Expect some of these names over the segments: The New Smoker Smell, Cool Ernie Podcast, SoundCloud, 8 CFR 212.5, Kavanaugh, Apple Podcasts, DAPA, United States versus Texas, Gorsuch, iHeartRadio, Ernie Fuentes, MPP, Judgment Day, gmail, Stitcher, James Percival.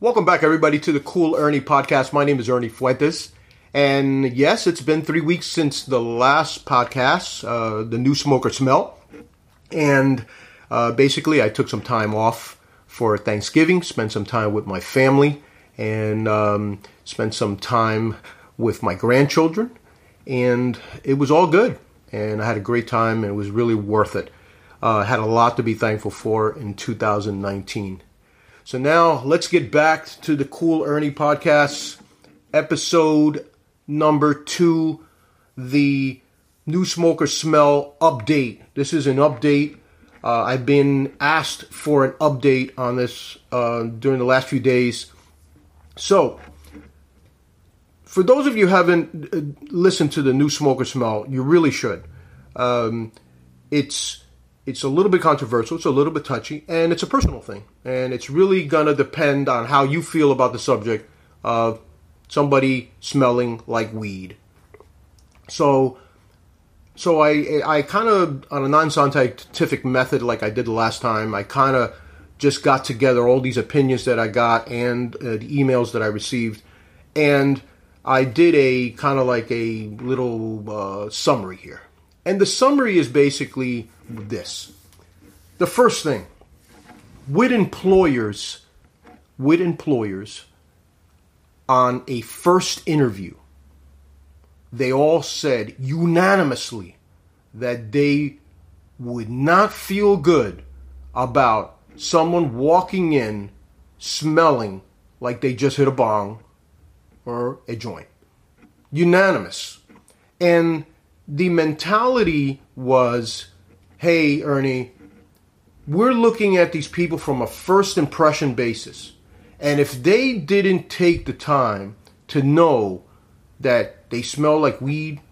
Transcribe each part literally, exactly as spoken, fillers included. Welcome back, everybody, to the Cool Ernie Podcast. My name is Ernie Fuentes, and yes, it's been three weeks since the last podcast, uh, The New Smoker Smell, and uh, basically I took some time off for Thanksgiving, spent some time with my family, and um, spent some time with my grandchildren, and it was all good, and I had a great time, and it was really worth it. I uh, had a lot to be thankful for in two thousand nineteen. So now let's get back to the Cool Ernie Podcast, episode number two, the New Smoker Smell update. This is an update. Uh, I've been asked for an update on this uh, during the last few days. So for those of you who haven't listened to the New Smoker Smell, you really should. Um, it's... It's a little bit controversial, it's a little bit touchy, and it's a personal thing. And it's really going to depend on how you feel about the subject of somebody smelling like weed. So so I I kind of, on a non-scientific method like I did the last time, I kind of just got together all these opinions that I got and uh, the emails that I received. And I did a kind of like a little uh, summary here. And the summary is basically this. The first thing, would employers, would employers on a first interview, they all said unanimously that they would not feel good about someone walking in smelling like they just hit a bong or a joint. Unanimous. And the mentality was, hey, Ernie, we're looking at these people from a first impression basis. And if they didn't take the time to know that they smell like weed,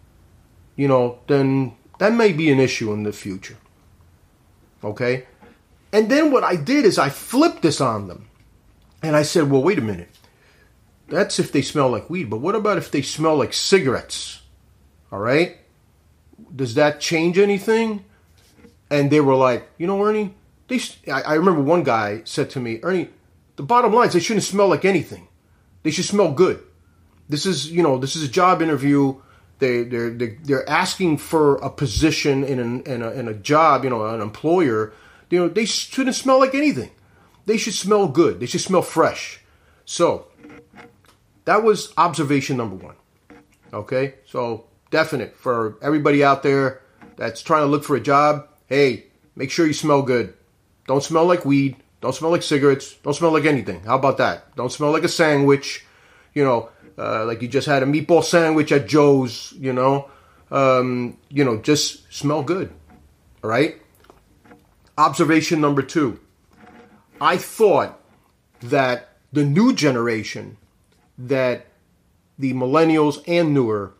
you know, then that may be an issue in the future. Okay? And then what I did is I flipped this on them. And I said, well, wait a minute. That's if they smell like weed. But what about if they smell like cigarettes? All right? Does that change anything? And they were like, you know, Ernie, they sh- I, I remember one guy said to me, Ernie, the bottom line is they shouldn't smell like anything. They should smell good. This is, you know, this is a job interview. They, they're, they're, they're asking for a position in, an, in, a, in a job, you know, an employer. You know, they shouldn't smell like anything. They should smell good. They should smell fresh. So that was observation number one. Okay, so definite for everybody out there that's trying to look for a job. Hey, make sure you smell good. Don't smell like weed. Don't smell like cigarettes. Don't smell like anything. How about that? Don't smell like a sandwich. You know, uh, like you just had a meatball sandwich at Joe's, you know. Um, you know, just smell good. All right? Observation number two. I thought that the new generation, that the millennials and newer,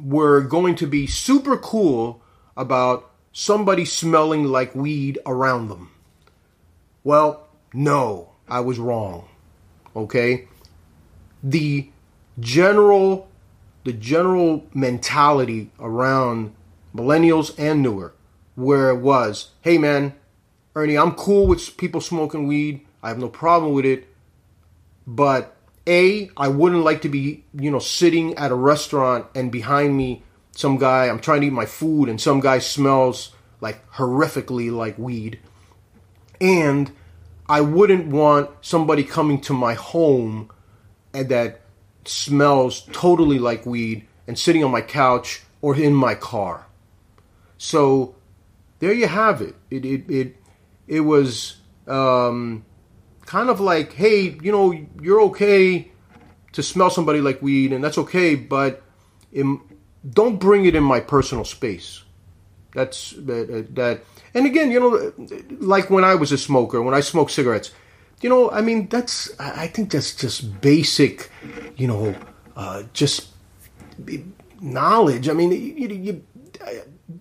were going to be super cool about somebody smelling like weed around them. Well, no, I was wrong. Okay? The general, the general mentality around millennials and newer, where it was, hey man, Ernie, I'm cool with people smoking weed. I have no problem with it. But A, I wouldn't like to be, you know, sitting at a restaurant and behind me, some guy, I'm trying to eat my food and some guy smells like horrifically like weed. And I wouldn't want somebody coming to my home and that smells totally like weed and sitting on my couch or in my car. So there you have it. It, it, it, it was, um, kind of like, hey, you know, you're okay to smell somebody like weed, and that's okay, but in, don't bring it in my personal space. That's that, that. And again, you know, like when I was a smoker, when I smoked cigarettes, you know, I mean, that's, I think that's just basic, you know, uh, just knowledge. I mean, you you,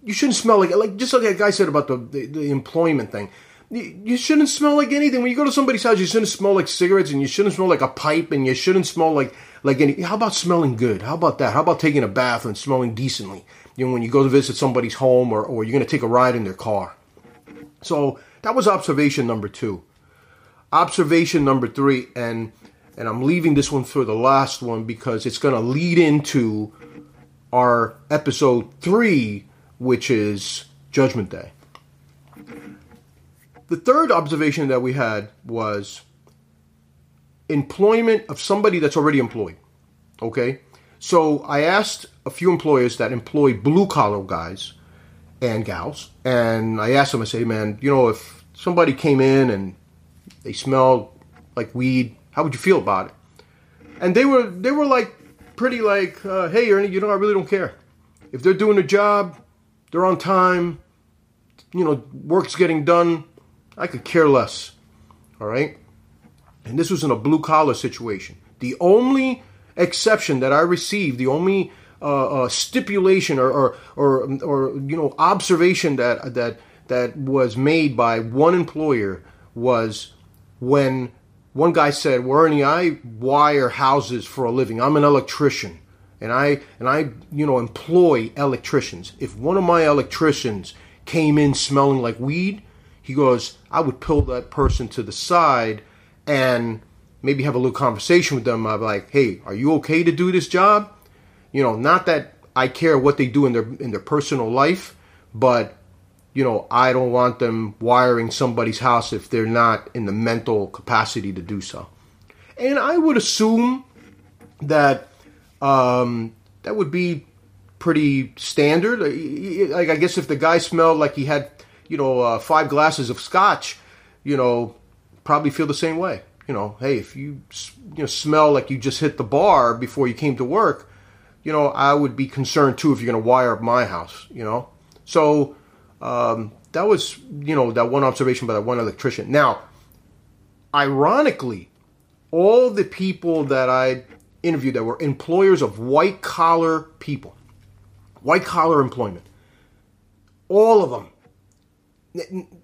you shouldn't smell like, like just like that guy said about the, the, the employment thing. You shouldn't smell like anything. When you go to somebody's house, you shouldn't smell like cigarettes, and you shouldn't smell like a pipe, and you shouldn't smell like, like any. How about smelling good? How about that? How about taking a bath and smelling decently? You know, when you go to visit somebody's home, or, or you're going to take a ride in their car. So that was observation number two. observation number three, and and I'm leaving this one for the last one because it's going to lead into our episode three, which is Judgment Day. The third observation that we had was employment of somebody that's already employed. Okay? So I asked a few employers that employ blue-collar guys and gals, and I asked them, I said, man, you know, if somebody came in and they smelled like weed, how would you feel about it? And they were they were like, pretty like, uh, hey, Ernie, you know, I really don't care. If they're doing their job, they're on time, you know, work's getting done, I could care less, all right? And this was in a blue-collar situation. The only exception that I received, the only uh, uh, stipulation or, or or or you know observation that that that was made by one employer was when one guy said, "Well, Ernie, I wire houses for a living. I'm an electrician, and I and I you know employ electricians. If one of my electricians came in smelling like weed," he goes, "I would pull that person to the side and maybe have a little conversation with them. I'm like, hey, are you okay to do this job? You know, not that I care what they do in their in their personal life, but, you know, I don't want them wiring somebody's house if they're not in the mental capacity to do so." And I would assume that um, that would be pretty standard. Like, I guess if the guy smelled like he had, you know, uh, five glasses of scotch, you know, probably feel the same way. You know, hey, if you you know smell like you just hit the bar before you came to work, you know, I would be concerned too if you're going to wire up my house, you know. So um, that was, you know, that one observation by that one electrician. Now, ironically, all the people that I interviewed that were employers of white-collar people, white-collar employment, all of them,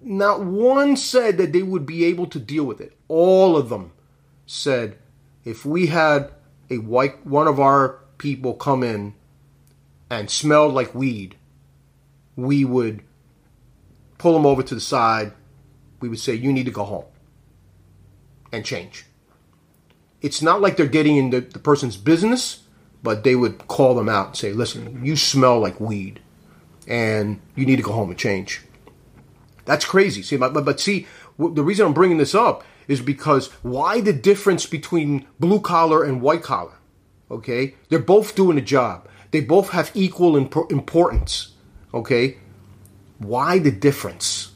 not one said that they would be able to deal with it. All of them said, if we had a white one of our people come in and smelled like weed, we would pull them over to the side. We would say, you need to go home and change. It's not like they're getting into the person's business, but they would call them out and say, listen, you smell like weed, and you need to go home and change. That's crazy. See, but, but see, the reason I'm bringing this up is because why the difference between blue collar and white collar? Okay, they're both doing a job. They both have equal imp- importance. Okay, why the difference?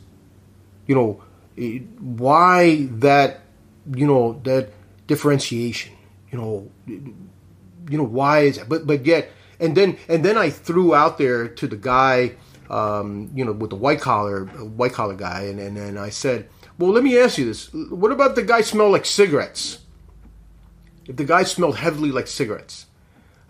You know, why that? You know, that differentiation. You know, you know why is that? But but yet, and then and then I threw out there to the guy, um, you know, with the white collar white collar guy, and and, and I said, well, let me ask you this. What about the guy smell like cigarettes? If the guy smelled heavily like cigarettes.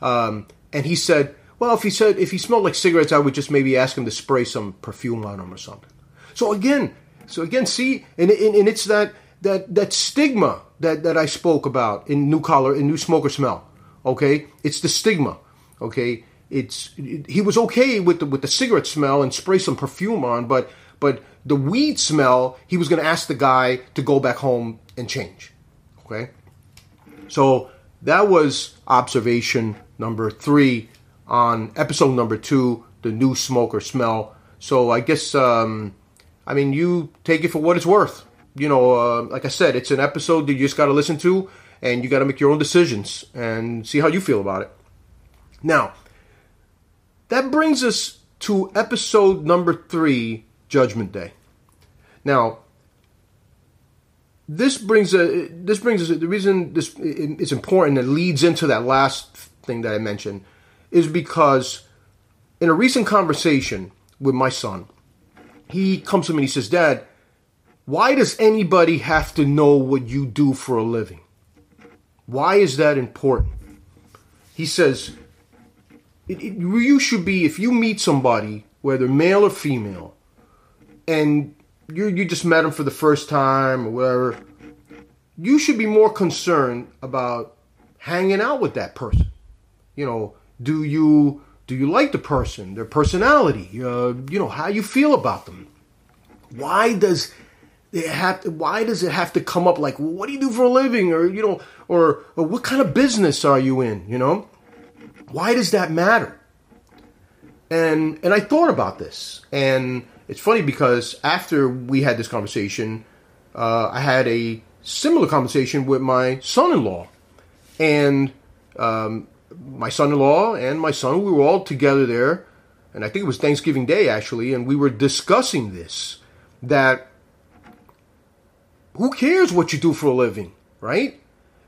Um, and he said, well, if he said if he smelled like cigarettes, I would just maybe ask him to spray some perfume on him or something. So again, so again, see, and and, and it's that, that that stigma that, that I spoke about in New Collar, in New Smoker Smell. Okay? It's the stigma. Okay? It's it, he was okay with the with the cigarette smell and spray some perfume on, but but the weed smell, he was going to ask the guy to go back home and change. Okay? So that was observation number three on episode number two, The New Smoker Smell. So I guess, um, I mean, you take it for what it's worth. You know, uh, like I said, it's an episode that you just got to listen to, and you got to make your own decisions and see how you feel about it. Now, that brings us to episode number three, Judgment Day. Now, this brings a this brings us the reason this is important and leads into that last thing that I mentioned is because in a recent conversation with my son, he comes to me and he says, "Dad, why does anybody have to know what you do for a living? Why is that important?" He says, it, it, "You should be, if you meet somebody, whether male or female, and you you just met him for the first time or whatever, you should be more concerned about hanging out with that person. You know, do you do you like the person, their personality, uh, you know, how you feel about them? Why does It have to, why does it have to come up like, what do you do for a living? Or, you know, or, or what kind of business are you in? You know, why does that matter? And, and I thought about this, and it's funny because after we had this conversation, uh, I had a similar conversation with my son-in-law, and, um, my son-in-law and my son, we were all together there, and I think it was Thanksgiving Day, actually, and we were discussing this, that who cares what you do for a living, right?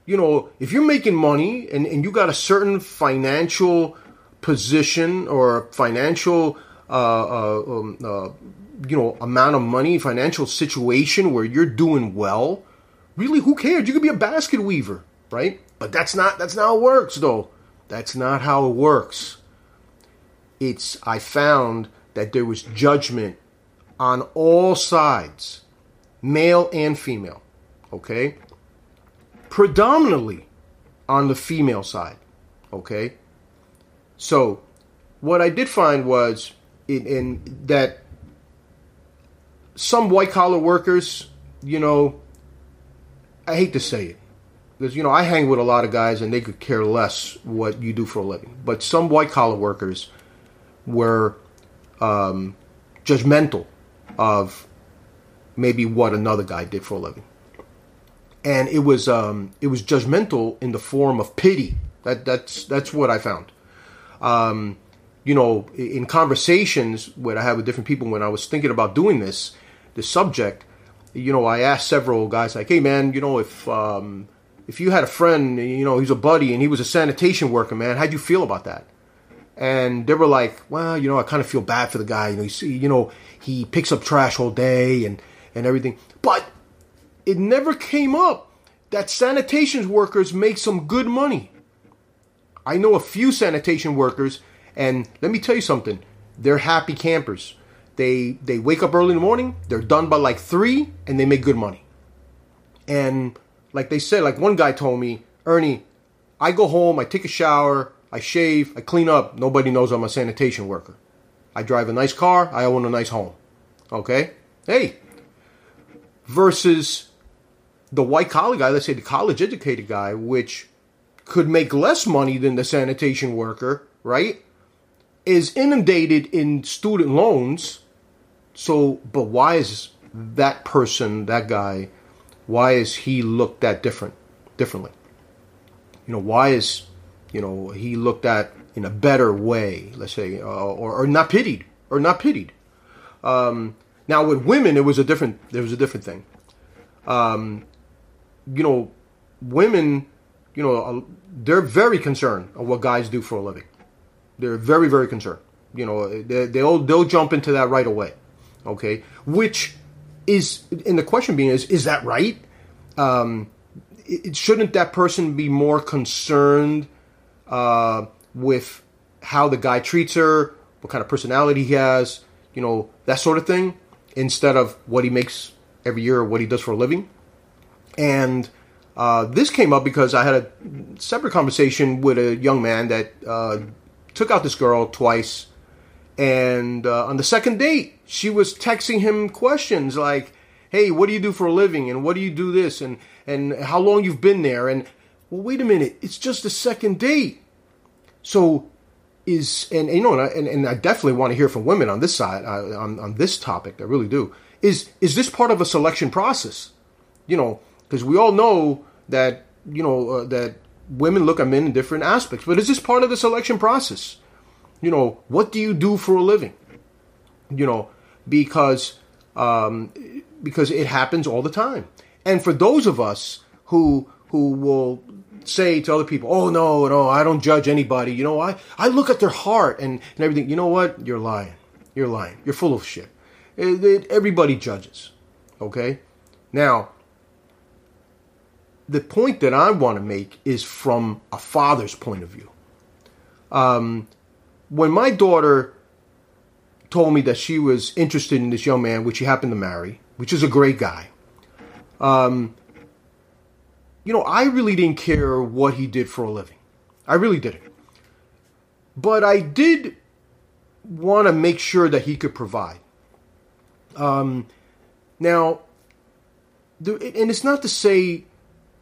You know, if you're making money and, and you got a certain financial position or financial, uh, uh, um, uh, you know, amount of money, financial situation where you're doing well, really, who cares? You could be a basket weaver, right? But that's not, that's not how it works, though. That's not how it works. It's, I found that there was judgment on all sides, male and female, okay? Predominantly on the female side, okay? So what I did find was in, in that some white-collar workers, you know, I hate to say it, because, you know, I hang with a lot of guys and they could care less what you do for a living. But some white-collar workers were um, judgmental of maybe what another guy did for a living. And it was um, it was judgmental in the form of pity. That that's that's what I found. Um, you know, in conversations that I had with different people when I was thinking about doing this, the subject, you know, I asked several guys like, hey, man, you know, if... Um, If you had a friend, you know, he's a buddy and he was a sanitation worker, man, how'd you feel about that? And they were like, well, you know, I kind of feel bad for the guy. You know, you see, you know, he picks up trash all day and, and everything. But it never came up that sanitation workers make some good money. I know a few sanitation workers, and let me tell you something. They're happy campers. They they wake up early in the morning. They're done by like three, and they make good money. And... Like they said, like one guy told me, Ernie, I go home, I take a shower, I shave, I clean up. Nobody knows I'm a sanitation worker. I drive a nice car. I own a nice home. Okay? Hey. Versus the white collar guy, let's say the college educated guy, which could make less money than the sanitation worker, right? Is inundated in student loans. So, but why is that person, that guy... Why is he looked at different, differently? You know, why is, you know, he looked at in a better way, let's say, uh, or, or not pitied, or not pitied. Um, now with women, it was a different, it was a different thing. Um, you know, women, you know, they're very concerned of what guys do for a living. They're very, very concerned. You know, they, they'll they'll jump into that right away, okay? Which. Is, and the question being is, is that right? Um, it, shouldn't that person be more concerned uh, with how the guy treats her, what kind of personality he has, you know, that sort of thing, instead of what he makes every year or what he does for a living? And uh, this came up because I had a separate conversation with a young man that uh, took out this girl twice. And uh, on the second date, she was texting him questions like, hey, what do you do for a living? And what do you do this? And and how long you've been there? And, well, wait a minute. It's just the second date. So is, and, and you know, and I, and, and I definitely want to hear from women on this side, I, on, on this topic. I really do. Is, is this part of a selection process? You know, because we all know that, you know, uh, that women look at men in different aspects. But is this part of the selection process? You know, what do you do for a living? You know, because um, because it happens all the time. And for those of us who who will say to other people, oh, no, no, I don't judge anybody. You know, I, I look at their heart and, and everything. You know what? You're lying. You're lying. You're full of shit. It, it, everybody judges. Okay? Now, the point that I want to make is from a father's point of view. Um... When my daughter told me that she was interested in this young man, which she happened to marry, which is a great guy, um, you know, I really didn't care what he did for a living. I really didn't. But I did want to make sure that he could provide. Um, now, and it's not to say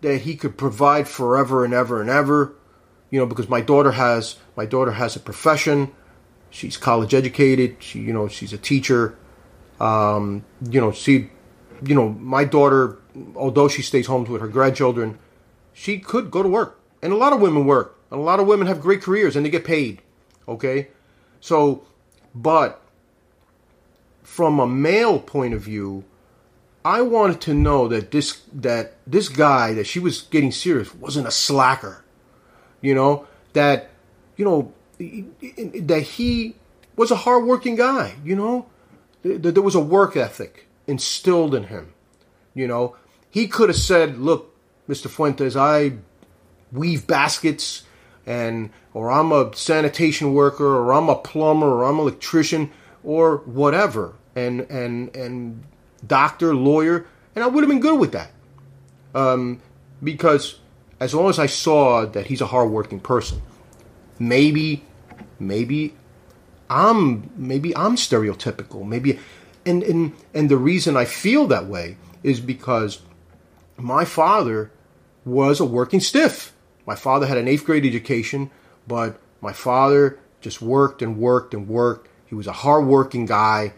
that he could provide forever and ever and ever, you know, because my daughter has my daughter has a profession. She's college educated. She, you know, she's a teacher. Um, you know, she, you know, my daughter, although she stays home with her grandchildren, she could go to work. And a lot of women work. And a lot of women have great careers and they get paid. Okay? So, but from a male point of view, I wanted to know that this that this guy that she was getting serious wasn't a slacker. You know, that, you know, that he was a hardworking guy, you know. There was a work ethic instilled in him, you know. He could have said, look, Mister Fuentes, I weave baskets, and or I'm a sanitation worker, or I'm a plumber, or I'm an electrician, or whatever, and and and doctor, lawyer, and I would have been good with that. Um, because as long as I saw that he's a hardworking person, maybe, maybe I'm maybe I'm stereotypical. Maybe, and and and the reason I feel that way is because my father was a working stiff. My father had an eighth grade education, but my father just worked and worked and worked. He was a hardworking guy.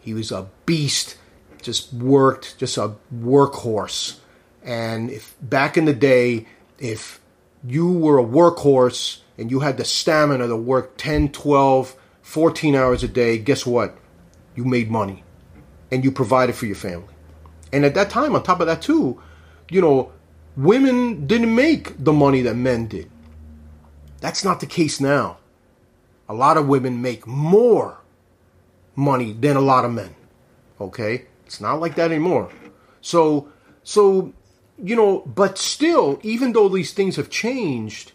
He was a beast. Just worked, just a workhorse. And if back in the day, if you were a workhorse and you had the stamina to work ten, twelve, fourteen hours a day, guess what? You made money and you provided for your family. And at that time, on top of that too, you know, women didn't make the money that men did. That's not the case now. A lot of women make more money than a lot of men. Okay? It's not like that anymore. So, so, you know, but still, even though these things have changed,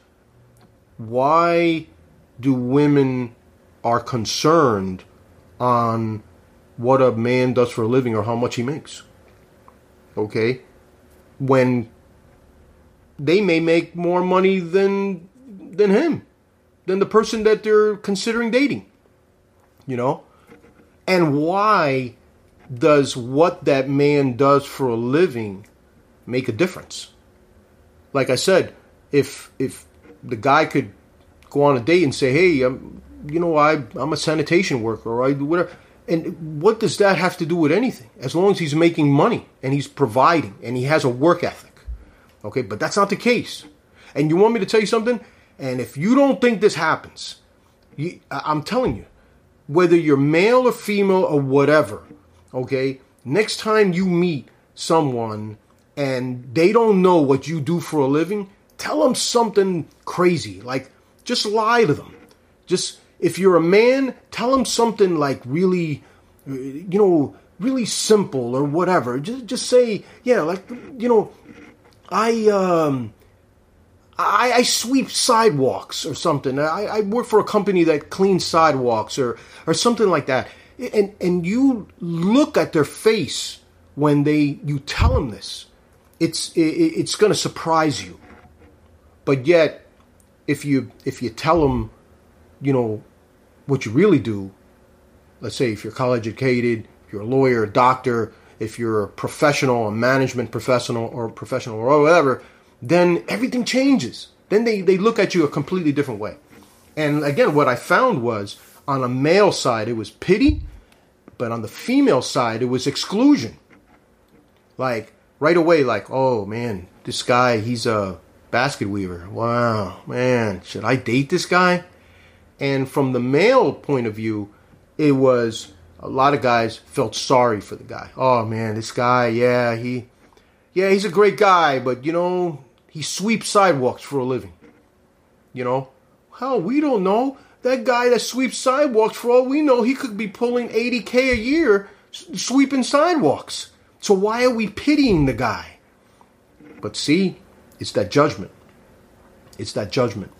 why do women are concerned on what a man does for a living or how much he makes, okay, when they may make more money than than him, than the person that they're considering dating, you know? And why does what that man does for a living make a difference? Like I said, if if the guy could go on a date and say, hey, I'm You know, I, I'm a sanitation worker, or I do whatever. And what does that have to do with anything? As long as he's making money and he's providing and he has a work ethic. Okay, but that's not the case. And you want me to tell you something? And if you don't think this happens, you, I'm telling you, whether you're male or female or whatever, okay, next time you meet someone and they don't know what you do for a living, tell them something crazy. Like, just lie to them. Just... If you're a man, tell him something like really, you know, really simple or whatever. Just, just say, yeah, like, you know, I, um, I, I sweep sidewalks or something. I, I work for a company that cleans sidewalks or, or something like that. And and you look at their face when they you tell them this. It's it, it's going to surprise you. But yet, if you if you tell them, you know, what you really do, let's say if you're college educated, if you're a lawyer, a doctor, if you're a professional, a management professional or professional or whatever, then everything changes. Then they, they look at you a completely different way. And again, what I found was on a male side, it was pity, but on the female side, it was exclusion. Like right away, like, oh man, this guy, he's a basket weaver. Wow, man, should I date this guy? And from the male point of view, it was a lot of guys felt sorry for the guy. Oh, man, this guy, yeah, he, yeah, he's a great guy, but, you know, he sweeps sidewalks for a living. You know, hell, we don't know. That guy that sweeps sidewalks, for all we know, he could be pulling eighty K a year sweeping sidewalks. So why are we pitying the guy? But see, it's that judgment. It's that judgment.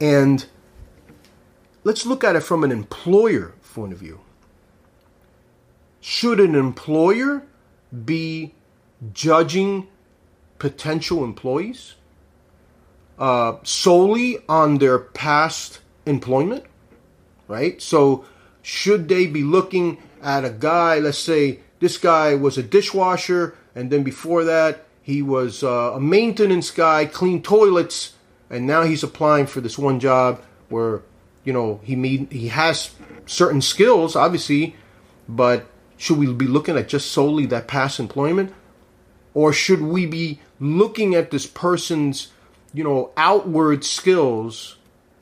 And let's look at it from an employer point of view. Should an employer be judging potential employees uh, solely on their past employment, right? So should they be looking at a guy, let's say this guy was a dishwasher And then before that, he was uh, a maintenance guy, cleaned toilets. And now he's applying for this one job where, you know, he mean, he has certain skills, obviously. But should we be looking at just solely that past employment? Or should we be looking at this person's, you know, outward skills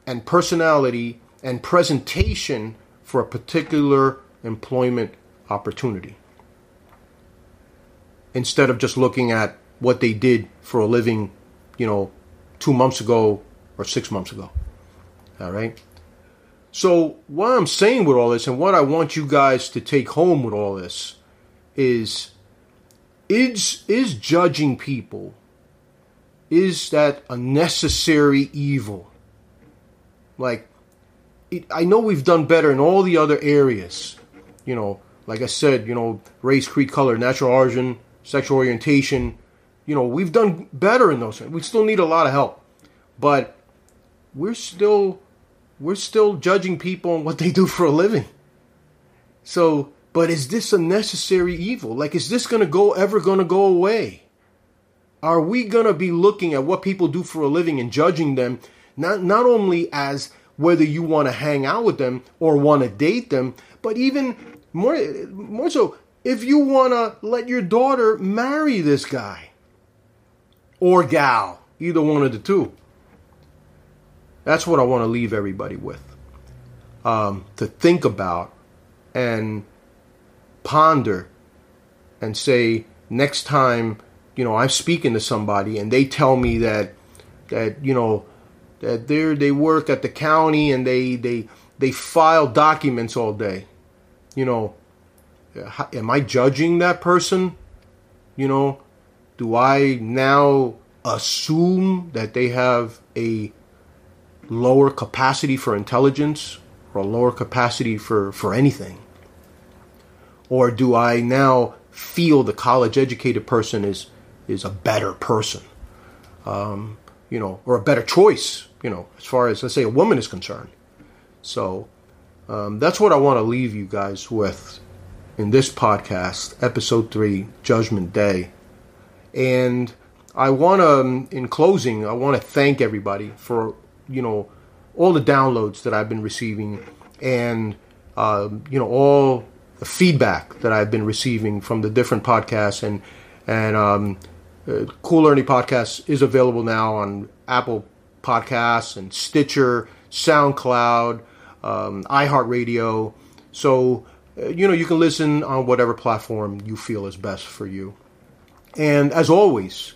and personality and presentation for a particular employment opportunity, instead of just looking at what they did for a living, you know, two months ago or six months ago? All right. So what I'm saying with all this, and what I want you guys to take home with all this, is is is judging people, is that a necessary evil? Like, it, I know we've done better in all the other areas. You know, like I said, you know, race, creed, color, natural origin, sexual orientation. You know, we've done better in those. We still need a lot of help. But we're still, we're still judging people on what they do for a living. So, but is this a necessary evil? Like, is this going to go ever going to go away? Are we going to be looking at what people do for a living and judging them, not not only as whether you want to hang out with them or want to date them, but even more, more so, if you want to let your daughter marry this guy or gal, either one of the two? That's what I want to leave everybody with, um, to think about and ponder and say, next time, you know, I'm speaking to somebody and they tell me that, that, you know, that they they work at the county and they, they they file documents all day. You know, am I judging that person? You know, do I now assume that they have a lower capacity for intelligence or a lower capacity for, for anything? Or do I now feel the college-educated person is, is a better person? Um, you know, or a better choice, you know, as far as, let's say, a woman is concerned. So um, that's what I want to leave you guys with in this podcast, episode three, Judgment Day. And I want to, in closing, I want to thank everybody for, you know, all the downloads that I've been receiving and, uh, you know, all the feedback that I've been receiving from the different podcasts. And, and, um, Uh, Cool Ernie Podcast is available now on Apple Podcasts and Stitcher, SoundCloud, um, iHeartRadio. So, uh, you know, you can listen on whatever platform you feel is best for you. And as always,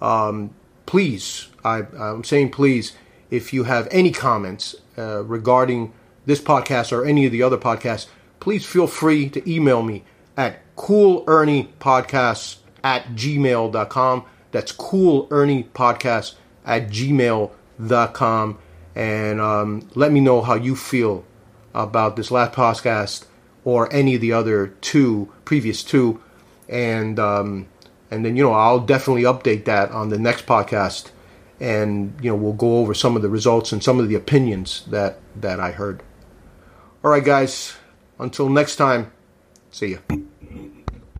um, please, I, I'm saying please, if you have any comments uh, regarding this podcast or any of the other podcasts, please feel free to email me at cool ernie podcasts at gmail dot com. That's Cool Ernie Podcast at gmail dot com. And um, let me know how you feel about this last podcast or any of the other two, previous two. And um, and then, you know, I'll definitely update that on the next podcast. And, you know, we'll go over some of the results and some of the opinions that, that I heard. All right, guys. Until next time. See ya.